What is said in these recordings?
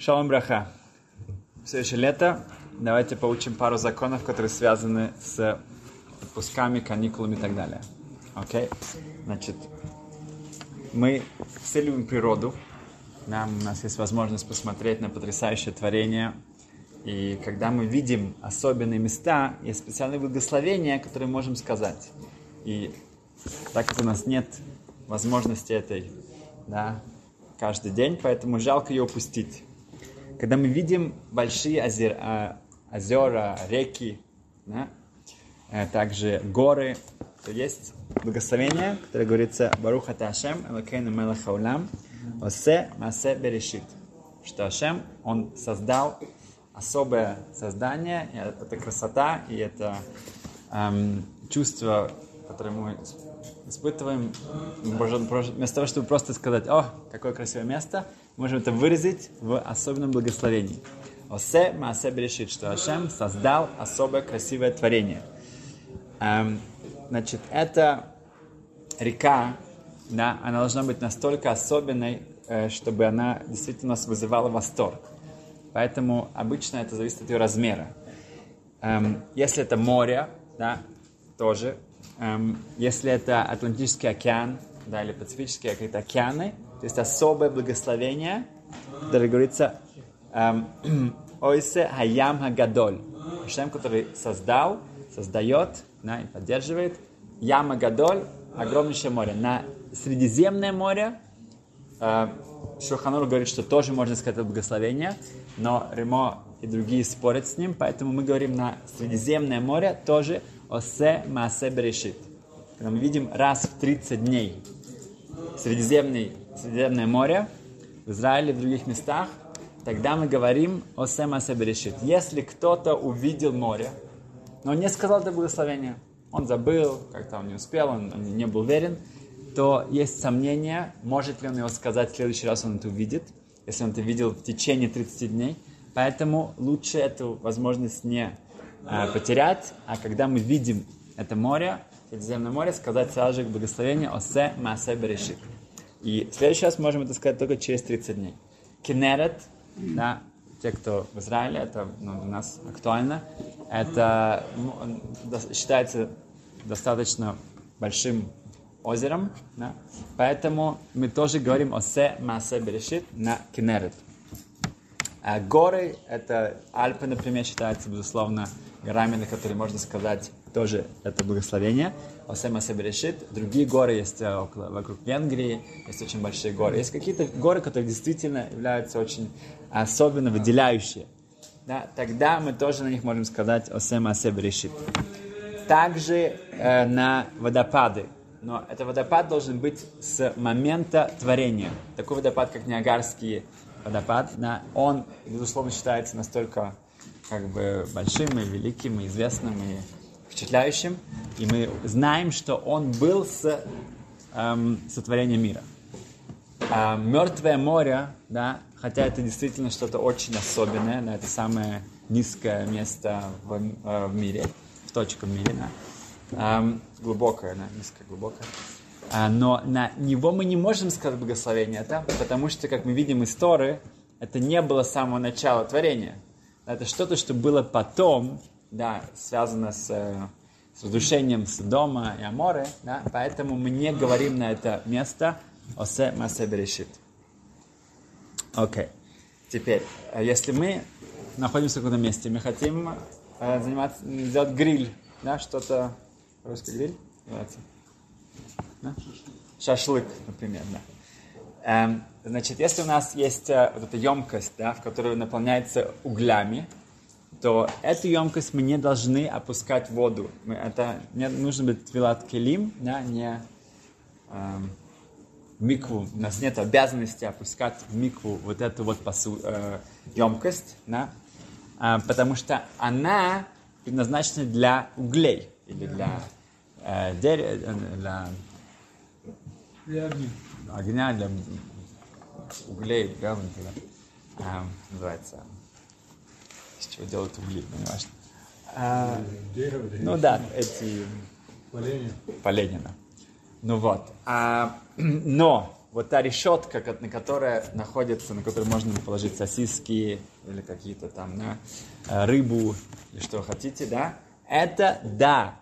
Шалом браха. Все еще лето. Давайте поучим пару законов, которые связаны с отпусками, каникулами и так далее. Окей? Значит, мы все любим природу. У нас есть возможность посмотреть на потрясающее творение. И когда мы видим особенные места, есть специальные благословения, которые можем сказать. И так как у нас нет возможности этой, каждый день, поэтому жалко ее упустить. Когда мы видим большие озера, реки, также горы, то есть благословение, которое говорится «Барух ата Ашем, элокейну мелех хаолам, осе маасе берешит», что Ашем, он создал особое создание, это красота, и это чувство, которое мы испытываем, вместо того, чтобы просто сказать «О, какое красивое место», можем это выразить в особенном благословении. Осе маасе берешит, что Ашем создал особое красивое творение. Значит, эта река, она должна быть настолько особенной, чтобы она действительно вызывала восторг. Поэтому обычно это зависит от ее размера. Если это море, тоже. Если это Атлантический океан, или Пацифические какие-то океаны, то есть особое благословение, которое говорится «Ойсе хаям хагадоль», Ашем, который создает, и поддерживает. Яма гадоль, огромнейшее море. На Средиземное море Шулхан Арух говорит, что тоже можно сказать благословение, но Римо и другие спорят с ним, поэтому мы говорим на Средиземное море тоже «Осе маасе берешит». Когда мы видим раз в 30 дней Средиземное море в Израиле и в других местах, тогда мы говорим «Осе маасе берешит». Если кто-то увидел море, но он не сказал это благословение, он забыл, как-то он не успел, он не был уверен, то есть сомнение, может ли он его сказать в следующий раз, он это увидит, если он это видел в течение 30 дней. Поэтому лучше эту возможность не потерять, а когда мы видим это море, Средиземное море, сказать сразу же благословение «Осе маасе берешит». И в следующий раз можем это сказать только через 30 дней. Кинерет, те, кто в Израиле, это у нас актуально, это считается достаточно большим озером, поэтому мы тоже говорим «Осе маасе берешит» на Кинерет. А горы, это Альпы, например, считаются, безусловно, горами, на которые можно сказать тоже это благословение. «Осе маасе берешит». Другие горы есть вокруг Венгрии, есть очень большие горы. Есть какие-то горы, которые действительно являются очень особенно выделяющие. Тогда мы тоже на них можем сказать «Осе маасе берешит». Также на водопады. Но этот водопад должен быть с момента творения. Такой водопад, как Ниагарский водопад, он, безусловно, считается настолько большим и великим, и известным, и впечатляющим. И мы знаем, что он был с сотворения мира. А Мертвое море, хотя это действительно что-то очень особенное, это самое низкое место в мире, в точке в мире, глубокое, низкое-глубокое. Но на него мы не можем сказать благословение, потому что, как мы видим из Торы, это не было с самого начала творения. Это что-то, что было потом, связано с разрушением Содома и Аморы, поэтому мы не говорим на это место «Осе маасе берешит». Окей. Теперь, если мы находимся в каком-то месте, мы хотим сделать гриль, что-то, русский гриль, называется. Шашлык, например, Значит, если у нас есть вот эта емкость, в которую наполняется углями, то эту емкость мы не должны опускать в воду. Мне нужно быть тфилат келим, не микву. У нас нет обязанности опускать в микву вот эту вот емкость, потому что она предназначена для углей или для огня, для углей, называется, из чего делают угли, понимаешь? Поленина. Но вот та решетка, на которой находится, на которой можно положить сосиски или какие-то там, да, рыбу или что хотите, да, это, да,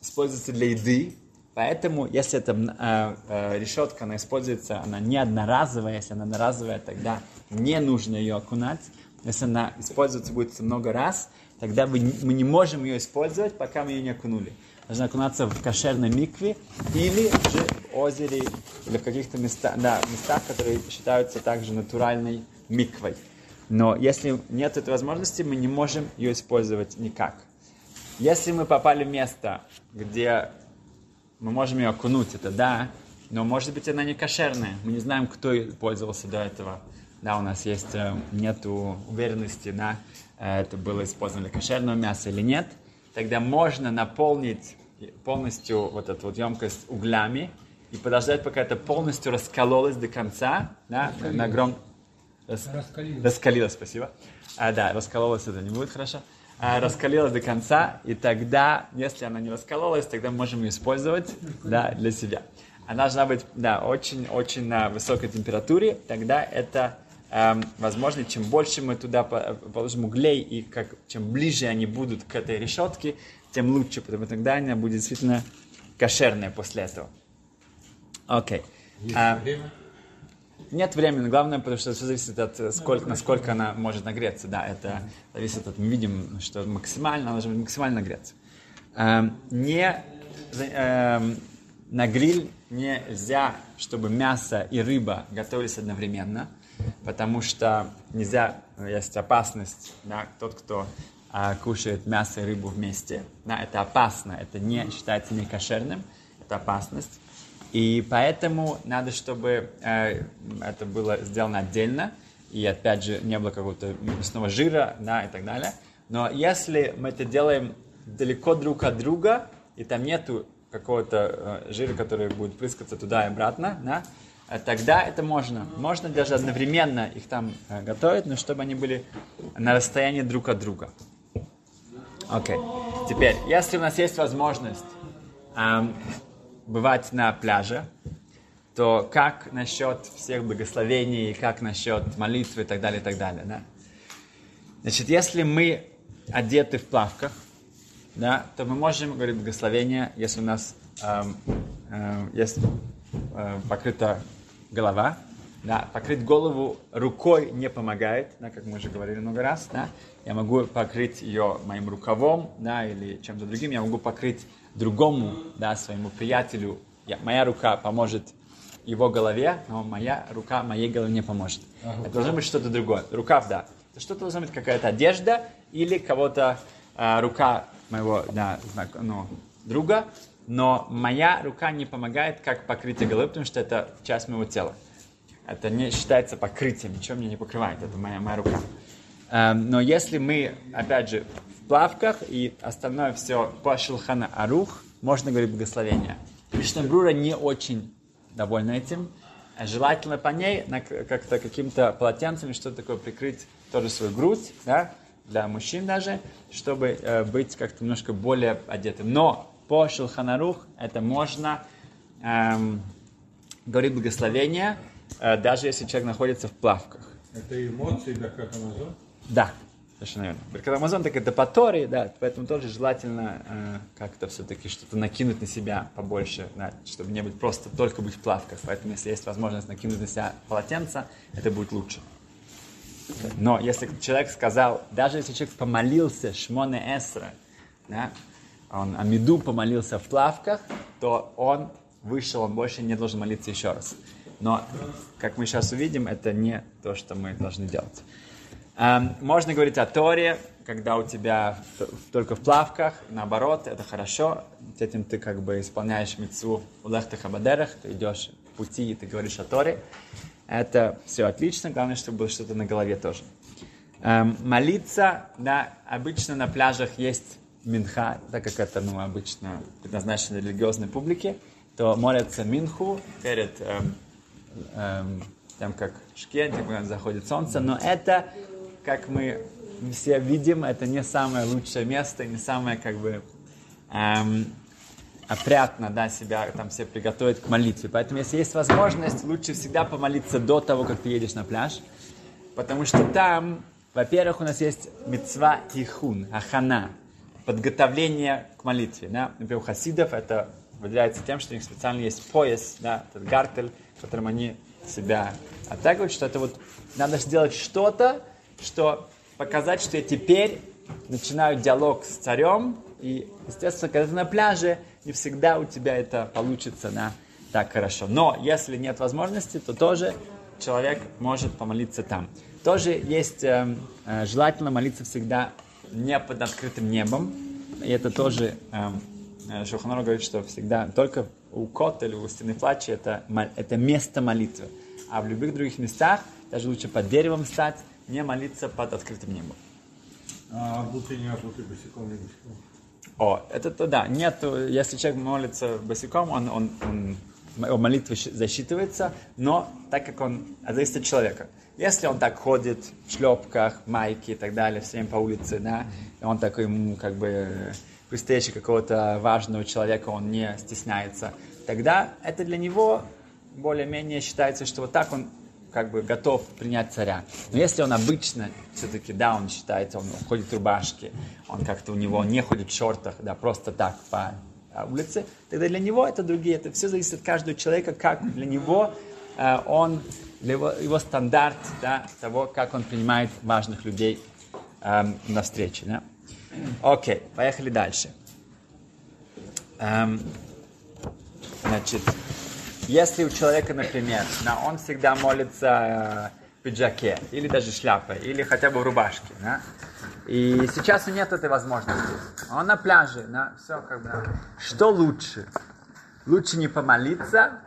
используется для еды. Поэтому, если эта решетка, она используется, она не одноразовая, если она одноразовая, тогда не нужно ее окунать. Если она используется будет много раз, тогда мы не можем ее использовать, пока мы ее не окунули. Должна окунаться в кошерной микве или же в озере, или в каких-то местах, да, местах, которые считаются также натуральной миквой. Но если нет этой возможности, мы не можем ее использовать никак. Если мы попали в место, где мы можем ее окунуть, это да, но может быть она не кошерная. Мы не знаем, кто пользовался до этого. Да, у нас есть, нету уверенности, да, это было использовано для кошерного мяса или нет. Тогда можно наполнить полностью вот эту вот емкость углями и подождать, пока это полностью раскололось до конца. Да, на огром... Раскалилось, спасибо. Да, раскололось это не будет хорошо. Раскалилась до конца, и тогда, если она не раскололась, тогда мы можем ее использовать, да, для себя. Она должна быть, да, очень-очень на высокой температуре, тогда это возможно. Чем больше мы туда положим углей, и чем ближе они будут к этой решетке, тем лучше, потому что тогда она будет действительно кошерная после этого. Окей. Нет времени, главное, потому что все зависит от сколько, насколько она может нагреться. Да, это зависит от, мы видим, что максимально, она должна максимально нагреться. На гриль нельзя, чтобы мясо и рыба готовились одновременно, потому что нельзя, есть опасность, да, тот, кто кушает мясо и рыбу вместе. Да, это опасно, это не считается не кошерным, это опасность. И поэтому надо, чтобы это было сделано отдельно, и опять же не было какого-то мясного жира, да, и так далее. Но если мы это делаем далеко друг от друга, и там нету какого-то жира, который будет прыскаться туда и обратно, да, тогда это можно. Можно даже одновременно их там готовить, но чтобы они были на расстоянии друг от друга. Окей. Теперь, если у нас есть возможность бывать на пляже, то как насчет всех благословений, как насчет молитвы и так далее, и так далее, да? Значит, если мы одеты в плавках, да, то мы можем говорить благословение, если у нас есть покрыта голова, да, покрыть голову рукой не помогает, да, как мы уже говорили много раз, да, я могу покрыть ее моим рукавом, да, или чем-то другим, я могу покрыть другому, да, своему приятелю, моя рука поможет его голове, но моя рука моей голове не поможет. Это должно быть что-то другое. Рукав, да. Это что-то должно быть, какая-то одежда или кого-то, рука моего, да, друга, но моя рука не помогает как покрытие головы, потому что это часть моего тела. Это не считается покрытием, ничего меня не покрывает, это моя рука. Но если мы, опять же, в плавках и остальное все по Шулхану Арух, можно говорить благословение. Мишна Брура не очень довольна этим. Желательно по ней как-то каким-то полотенцем, что-то такое, прикрыть тоже свою грудь, да, для мужчин даже, чтобы быть как-то немножко более одетым. Но по Шулхан Арух это можно говорить благословение, даже если человек находится в плавках. Это эмоции, да, как Амазон? Да, совершенно верно. Беркат Амазон, так это по Торе, да, поэтому тоже желательно как-то все-таки что-то накинуть на себя побольше, да, чтобы не быть просто только быть в плавках. Поэтому если есть возможность накинуть на себя полотенце, это будет лучше. Но если человек сказал, даже если человек помолился Шмоне Эсера, да, он Амиду помолился в плавках, то он вышел, он больше не должен молиться еще раз. Но, как мы сейчас увидим, это не то, что мы должны делать. Можно говорить о Торе, когда у тебя только в плавках, наоборот, это хорошо. Этим ты как бы исполняешь мицву улехтеха бадерех, ты идешь в пути и ты говоришь о Торе. Это все отлично, главное, чтобы было что-то на голове тоже. Молиться, да, обычно на пляжах есть минха, так как это, ну, обычно предназначено религиозной публике, то молятся минху перед там как шке, там заходит солнце, но это, как мы все видим, это не самое лучшее место, не самое как бы опрятно, да, себя там все приготовить к молитве. Поэтому, если есть возможность, лучше всегда помолиться до того, как ты едешь на пляж. Потому что там, во-первых, у нас есть мицва тихун, ахана, подготовление к молитве. Да? Например, у хасидов это выделяется тем, что у них специально есть пояс, да, этот гартель, которым они себя оттягивают, что это вот надо сделать что-то, что показать, что я теперь начинаю диалог с царем. И, естественно, когда ты на пляже, не всегда у тебя это получится так хорошо. Но если нет возможности, то тоже человек может помолиться там. Тоже есть желательно молиться всегда не под открытым небом. И это тоже Шулхан Арух говорит, что всегда только у кот или у стены плача это место молитвы. А в любых других местах даже лучше под деревом стать, не молиться под открытым небом. А не обутый босиком не босиком? Это да. Нет, если человек молится босиком, его молитва засчитывается, но так как зависит от человека. Если он так ходит в шлепках, майке и так далее, все время по улице, да, он такой, ему как бы при встрече какого-то важного человека он не стесняется, тогда это для него более-менее считается, что вот так он как бы готов принять царя. Но если он обычно, все-таки, да, он считается, он ходит в рубашке, он как-то у него не ходит в шортах, да, просто так по улице, тогда для него это другие, это все зависит от каждого человека, как для него его стандарт, да, того, как он принимает важных людей на встрече, да. Окей, поехали дальше. Значит, если у человека, например, он всегда молится в пиджаке, или даже шляпе, или хотя бы в рубашке, да, и сейчас нет этой возможности, он на пляже, все как бы. Что лучше? Лучше не помолиться,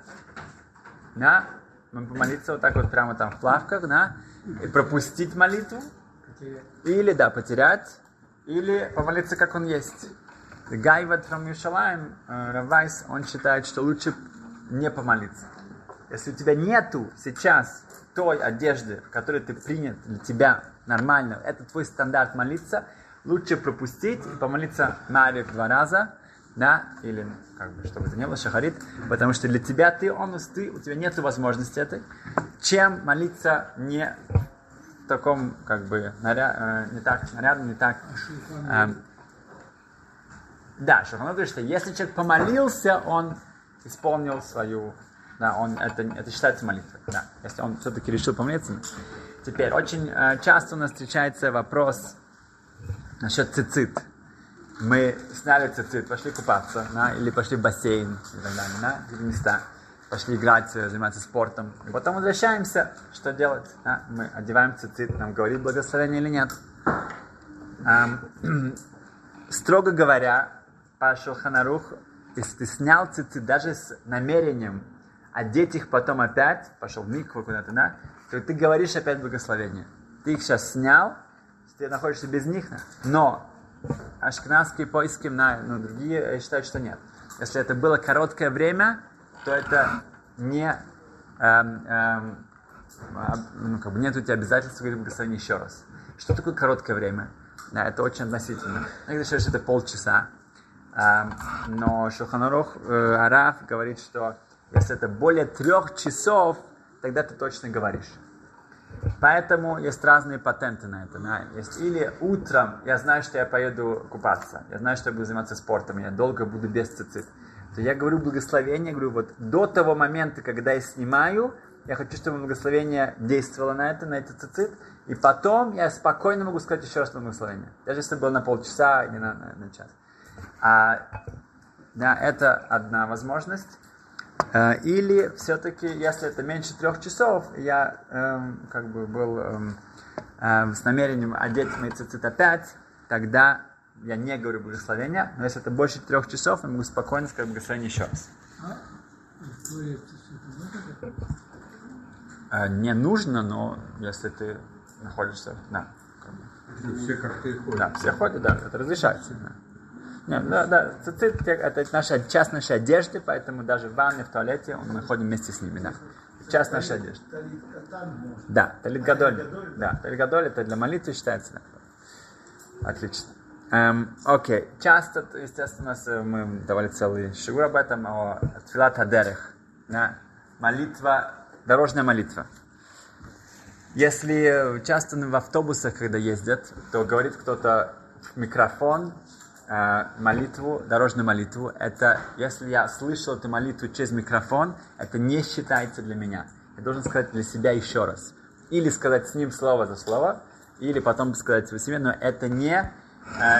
помолиться вот так вот прямо там в плавках, и пропустить молитву, или, да, потерять, или помолиться, как он есть. Гайвад from Yerushalayim, Равайс, он считает, что лучше не помолиться. Если у тебя нету сейчас той одежды, в которой ты принят, для тебя нормально, это твой стандарт молиться, лучше пропустить и помолиться Марьев 2 раза, да, или как бы, чтобы это не было, шахарит, потому что для тебя у тебя нету возможности этой, чем молиться не в таком, как бы, не так нарядном, не так... Да, Шулхан Арух говорит, что если человек помолился, он исполнил свою... Да, это считается молитвой, да, если он все-таки решил помолиться. Теперь, очень часто у нас встречается вопрос насчет цицит. Мы сняли цицит, пошли купаться, или пошли в бассейн, и так далее, или места, пошли играть, заниматься спортом. И потом возвращаемся, что делать? Да? Мы одеваем цицит, нам говорит благословение или нет. Строго говоря, по Шулхан Арух, если ты снял цицит даже с намерением одеть их потом опять, пошел в микву куда-то, то ты говоришь опять благословение. Ты их сейчас снял, ты находишься без них, но ашкеназские поиски, другие считают, что нет. Если это было короткое время, то это не... нет у тебя обязательства говорить благословение еще раз. Что такое короткое время? Да, это очень относительно. Я считаю, что это полчаса. Но Шулхан Арух Араф говорит, что если это более 3 часов, тогда ты точно говоришь. Поэтому есть разные патенты на это. Есть или утром, я знаю, что я поеду купаться, я знаю, что я буду заниматься спортом, я долго буду без цицит. То я говорю благословение, говорю, вот до того момента, когда я снимаю, я хочу, чтобы благословение действовало на этот цицит, и потом я спокойно могу сказать еще раз благословение. Даже если было на полчаса или на час. Это одна возможность. Или все-таки, если это меньше 3 часов, я был с намерением одеть мои цицит опять, тогда я не говорю благословения, но если это больше 3 часов, я могу спокойно сказать благословение еще раз. Не нужно, но если ты находишься... Да, все как ты ходишь. Да, все ходят, да, это разрешается. Да. Цицит, это часть нашей одежды, поэтому даже в ванной, в туалете мы ходим вместе с ними, да. Часть нашей одежды. Да, талит гадоль. Да, талит гадоль, это для молитвы считается, да. Отлично. Окей. Часто, естественно, мы давали целый шигур об этом, о Тфилат а-дерех. Молитва, дорожная молитва. Если часто в автобусах, когда ездят, то говорит кто-то в микрофон молитву, дорожную молитву. Это, если я слышал эту молитву через микрофон, это не считается для меня. Я должен сказать для себя еще раз. Или сказать с ним слово за слово, или потом сказать его себе, но это не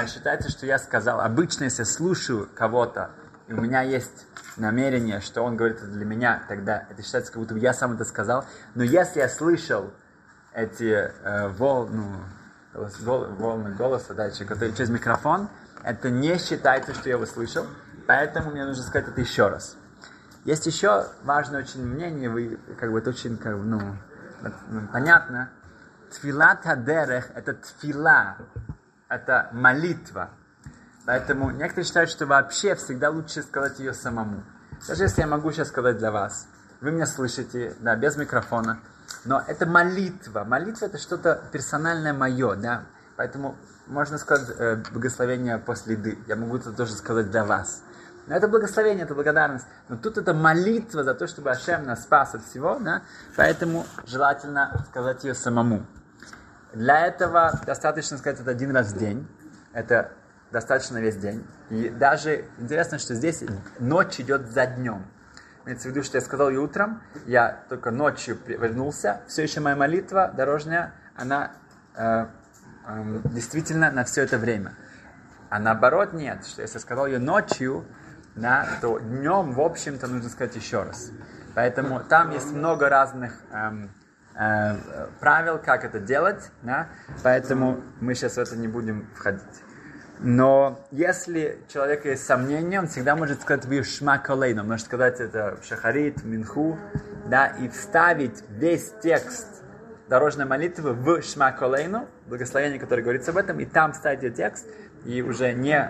считается, что я сказал. Обычно, если я слушаю кого-то, и у меня есть намерение, что он говорит это для меня, тогда это считается, как будто я сам это сказал. Но если я слышал эти волны голоса, которые через микрофон, это не считается, что я его слышал, поэтому мне нужно сказать это еще раз. Есть еще важное очень мнение, это очень понятно. Тфилат а-дерех — это тфила, это молитва. Поэтому некоторые считают, что вообще всегда лучше сказать ее самому. Даже если я могу сейчас сказать для вас, вы меня слышите, да, без микрофона, но это молитва. Молитва — это что-то персональное мое, да. Поэтому можно сказать благословение после еды. Я могу это тоже сказать для вас. Но это благословение, это благодарность. Но тут это молитва за то, чтобы Ашем нас спас от всего, да? Поэтому желательно сказать ее самому. Для этого достаточно сказать это один раз в день. Это достаточно весь день. И даже интересно, что здесь ночь идет за днем. Имеется в виду, что я сказал ее утром, я только ночью вернулся. Все еще моя молитва дорожная, она действительно на все это время. А наоборот нет, что если я сказал ее ночью, да, то днем, в общем-то, нужно сказать еще раз. Поэтому там есть много разных правил, как это делать, да? Поэтому мы сейчас в это не будем входить. Но если у человека есть сомнения, он всегда может сказать в Шмаколейну, он может сказать это в Шахарит, в Минху, да, и вставить весь текст дорожной молитвы в Шмаколейну, благословение, которое говорится об этом, и там вставить ее текст, и уже не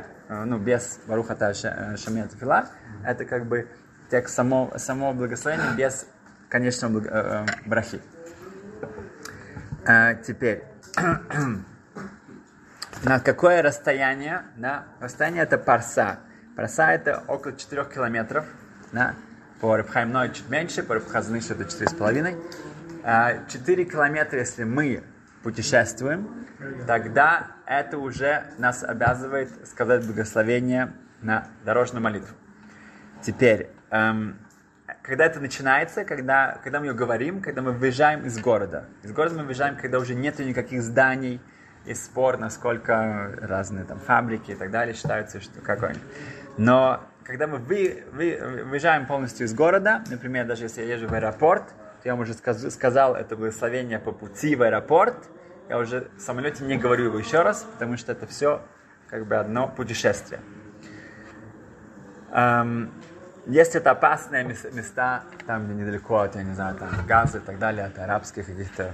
без Барух Ата Шемея Тфила, это как бы текст самого благословения без конечного брахи. Теперь, на какое расстояние? Да? Расстояние — это парса. Парса — это около 4 километров. Да? По Репхаймной чуть меньше, по Репхазныше это 4,5. 4 километра, если мы путешествуем, тогда это уже нас обязывает сказать благословение на дорожную молитву. Теперь, когда это начинается, когда мы ее говорим, когда мы выезжаем из города. Из города мы выезжаем, когда уже нет никаких зданий, и спор, насколько разные там фабрики и так далее считаются, что какой-нибудь. Но когда мы выезжаем полностью из города, например, даже если я езжу в аэропорт, то я уже сказал это благословение по пути в аэропорт, я уже в самолете не говорю его еще раз, потому что это все как бы одно путешествие. Если это опасные места, там где недалеко от, я не знаю, там газа и так далее, от арабских каких-то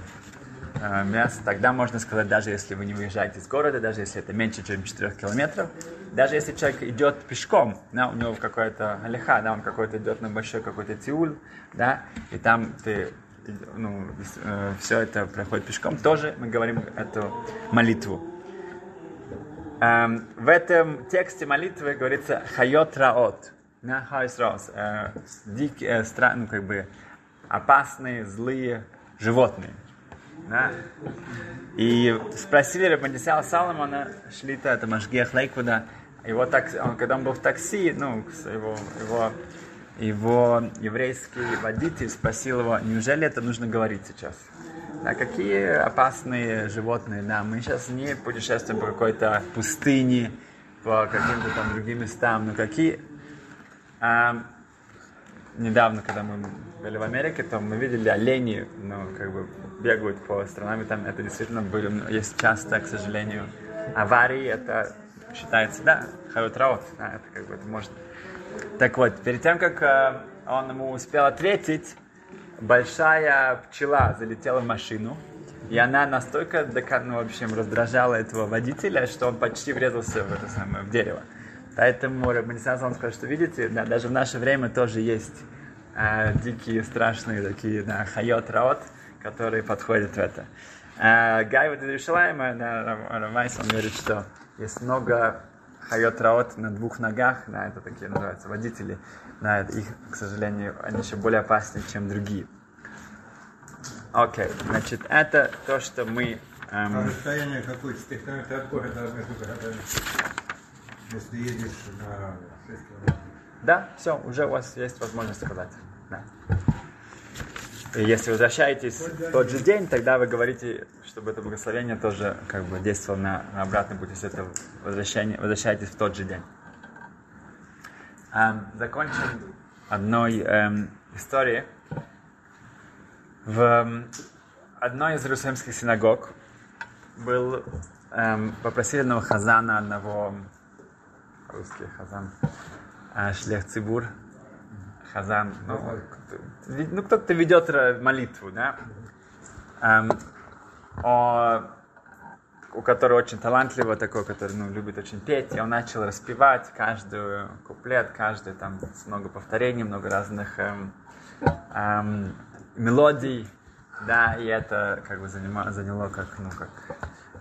мест, тогда можно сказать, даже если вы не выезжаете из города, даже если это меньше, чем 4 километров, даже если человек идет пешком, да, у него какая-то алиха, да, он какой-то идет на большой какой-то тиуль, да, и там ты, все это проходит пешком, тоже мы говорим эту молитву. В этом тексте молитвы говорится «хайот раот», дикие, опасные, злые животные. Да. И спросили Раббанисяла Соломона, Шлита, это Машгиах Лейквуда, когда он был в такси, его еврейский водитель спросил его, неужели это нужно говорить сейчас? Да, какие опасные животные, да, мы сейчас не путешествуем по какой-то пустыне, по каким-то там другим местам, но какие... Недавно, когда мы были в Америке, то мы видели оленей, бегают по странам, там это действительно есть часто, к сожалению, аварии, это считается, да, хайот раот, да, это это может. Так вот, перед тем, как он ему успел ответить, большая пчела залетела в машину, и она настолько, раздражала этого водителя, что он почти врезался в дерево. Поэтому Раббанисял Соломон сказал, что видите, да, даже в наше время тоже есть дикие, страшные такие, да, хайот раот, которые подходят в это. Гай вот из Иерушалайма, Рамайс, он говорит, что Есть много хайот-раот на двух ногах, да, это такие называются водители, да, их, к сожалению, они еще более опасны, чем другие. Окей, значит, это то, что мы... А расстояние какое-то с технологией от города между городами, если едешь на 6 километров? Да, все, уже у вас есть возможность сказать. Да. И если возвращаетесь в тот же день, тогда вы говорите, чтобы это благословение тоже как бы действовало на обратный путь, если это возвращаетесь в тот же день. Закончим одной историей. В одной из иерусалимских синагог попросили одного хазана, одного русский хазан, шлех цибур, хазан, ну кто-то ведет молитву, да, у которого очень талантливый такой, который любит очень петь, и он начал распевать каждый куплет, каждый там много повторений, много разных мелодий, да, и это как бы заняло как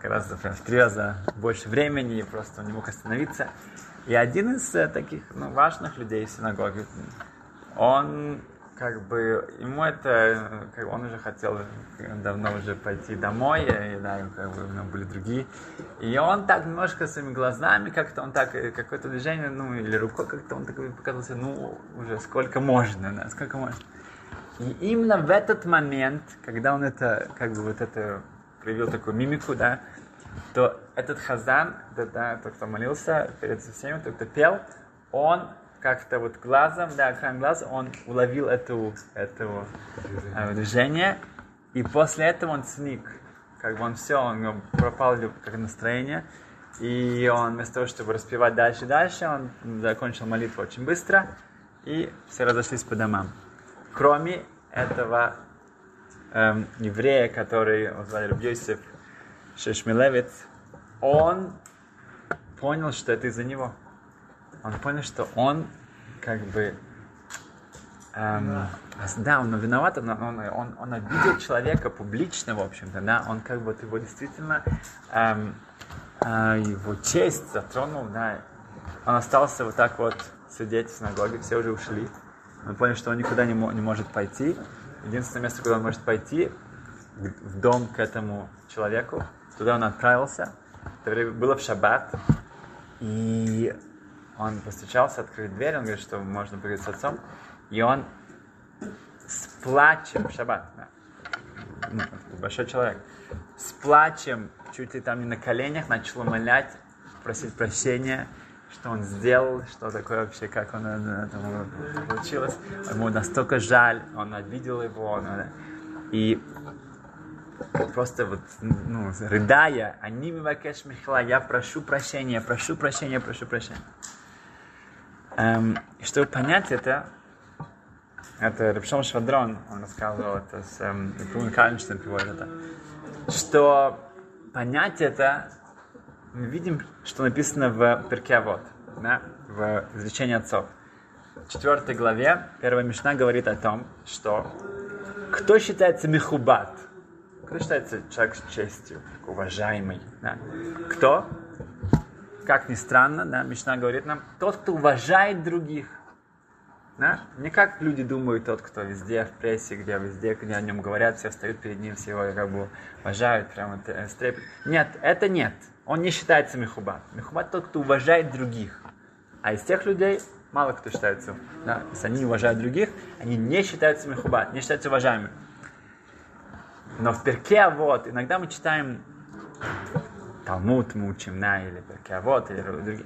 раз в 3 раза больше времени, и просто он не мог остановиться. И один из таких важных людей в синагоге, он как бы, ему это, как, он уже хотел давно уже пойти домой, и да, как бы, у него были другие. И он так немножко своими глазами, как-то он так, какое-то движение, или рукой как-то он так показался, уже сколько можно, да, сколько можно. И именно в этот момент, когда он это, как бы вот это, проявил такую мимику, да, то этот хазан, да, тот, кто молился перед всеми, тот, кто пел, он как-то вот глазом, да, краем глаза, он уловил это движение, и после этого он сник, как бы он все, он пропал, как настроение, и он вместо того, чтобы распевать дальше, он закончил молитву очень быстро, и все разошлись по домам. Кроме этого еврея, который звали Юсиф Шешмилевит, он понял, что это из-за него. Он понял, что он как бы... да, он виноват, он обидел человека публично, в общем-то, да, он как бы его действительно, его честь затронул, да, он остался вот так вот сидеть в синагоге, все уже ушли. Он понял, что он никуда не может пойти. Единственное место, куда он может пойти, в дом к этому человеку. Туда он отправился. Это время было в шаббат. И он постучался, открыл дверь. Он говорит, что можно поговорить с отцом. И он с плачем в шаббат. Да. Большой человек. С плачем, чуть ли там не на коленях, начал умолять, просить прощения, что он сделал, что такое вообще, как он это получилось. Ему настолько жаль, он обидел его. И просто вот, рыдая, «Ани мивакеш михла», я прошу прощения. Чтобы понять это Репшом Швадрон, он рассказывал это с уникальным переводом, что понять это, мы видим, что написано в Перкавот, да, в «Извещении отцов». В 4 главе 1 Мишна говорит о том, что кто считается мехубат, кто считается человек с честью, уважаемый, да? Кто? Как ни странно, да, Мишна говорит нам, тот, кто уважает других. Да? Не как люди думают, тот, кто везде, в прессе, где о нем говорят, все встают перед ним, все его как бы уважают, прямо стрепят. Нет, это нет. Он не считается мехубат. Мехубат тот, кто уважает других. А из тех людей мало кто считается. Да? Если они уважают других, они не считаются мехубат, не считаются уважаемыми. Но в Перкеавод иногда мы читаем Талмуд, мы учим, да, или Перкеавод, или другие.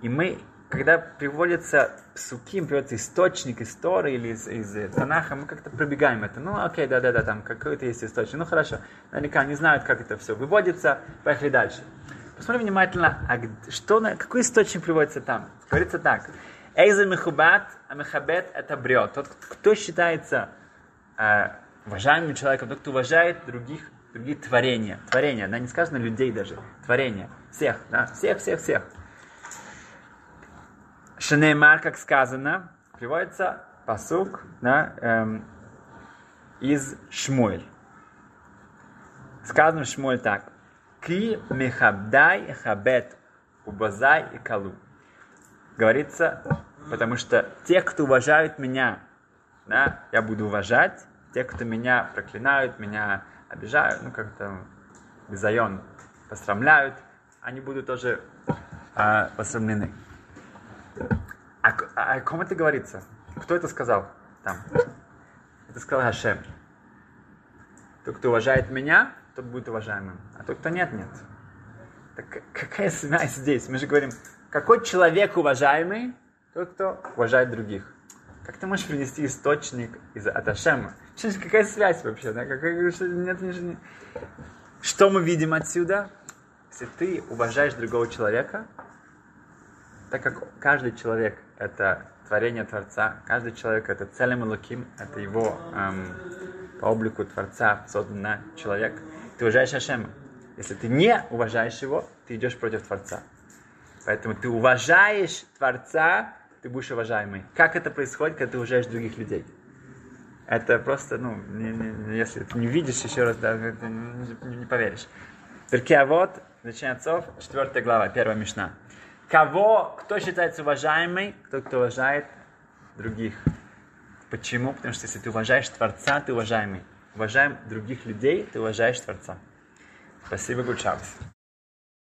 И мы, когда приводится псуким, приводится источник из Торы или из Танаха, мы как-то пробегаем это. Окей, да, там какой-то есть источник. Хорошо, наверняка они знают, как это все выводится. Поехали дальше. Посмотрим внимательно, какой источник приводится там. Говорится так. Эйза мехубат, а мехабет это брет. Тот, кто считается уважаемым человеком, тот, кто уважает другие творения. Творения, да, не сказано людей даже. Творения. Всех, да, всех. Шенеймар, как сказано, приводится пасук, да, из Шмуэль. Сказано в Шмуэль так. Ки мехабдай хабет убазай и калу. Говорится, потому что те, кто уважают меня, да, я буду уважать. Те, кто меня проклинают, меня обижают, ну как-то безайон, посрамляют, они будут тоже посрамлены. О ком это говорится? Кто это сказал там? Это сказал Хашем. Тот, кто уважает меня, тот будет уважаемым. А тот, кто нет, нет. Так какая связь здесь? Мы же говорим, какой человек уважаемый? Тот, кто уважает других. Как ты можешь принести источник из Аташема? Какая связь вообще? Да? Что мы видим отсюда? Если ты уважаешь другого человека, так как каждый человек — это творение Творца, каждый человек — это целым Элоким, это его по облику Творца создан человек, ты уважаешь Ашема. Если ты не уважаешь его, ты идешь против Творца. Поэтому ты уважаешь Творца, ты будешь уважаемый. Как это происходит, когда ты уважаешь других людей? Это просто, ну, если ты не видишь еще раз, да, ты не поверишь. Перкавот, Речение отцов, 4 глава, 1 Мишна. Кто считается уважаемый? Тот, кто уважает других. Почему? Потому что если ты уважаешь Творца, ты уважаемый. Уважаем других людей, ты уважаешь Творца. Спасибо, Гучавс.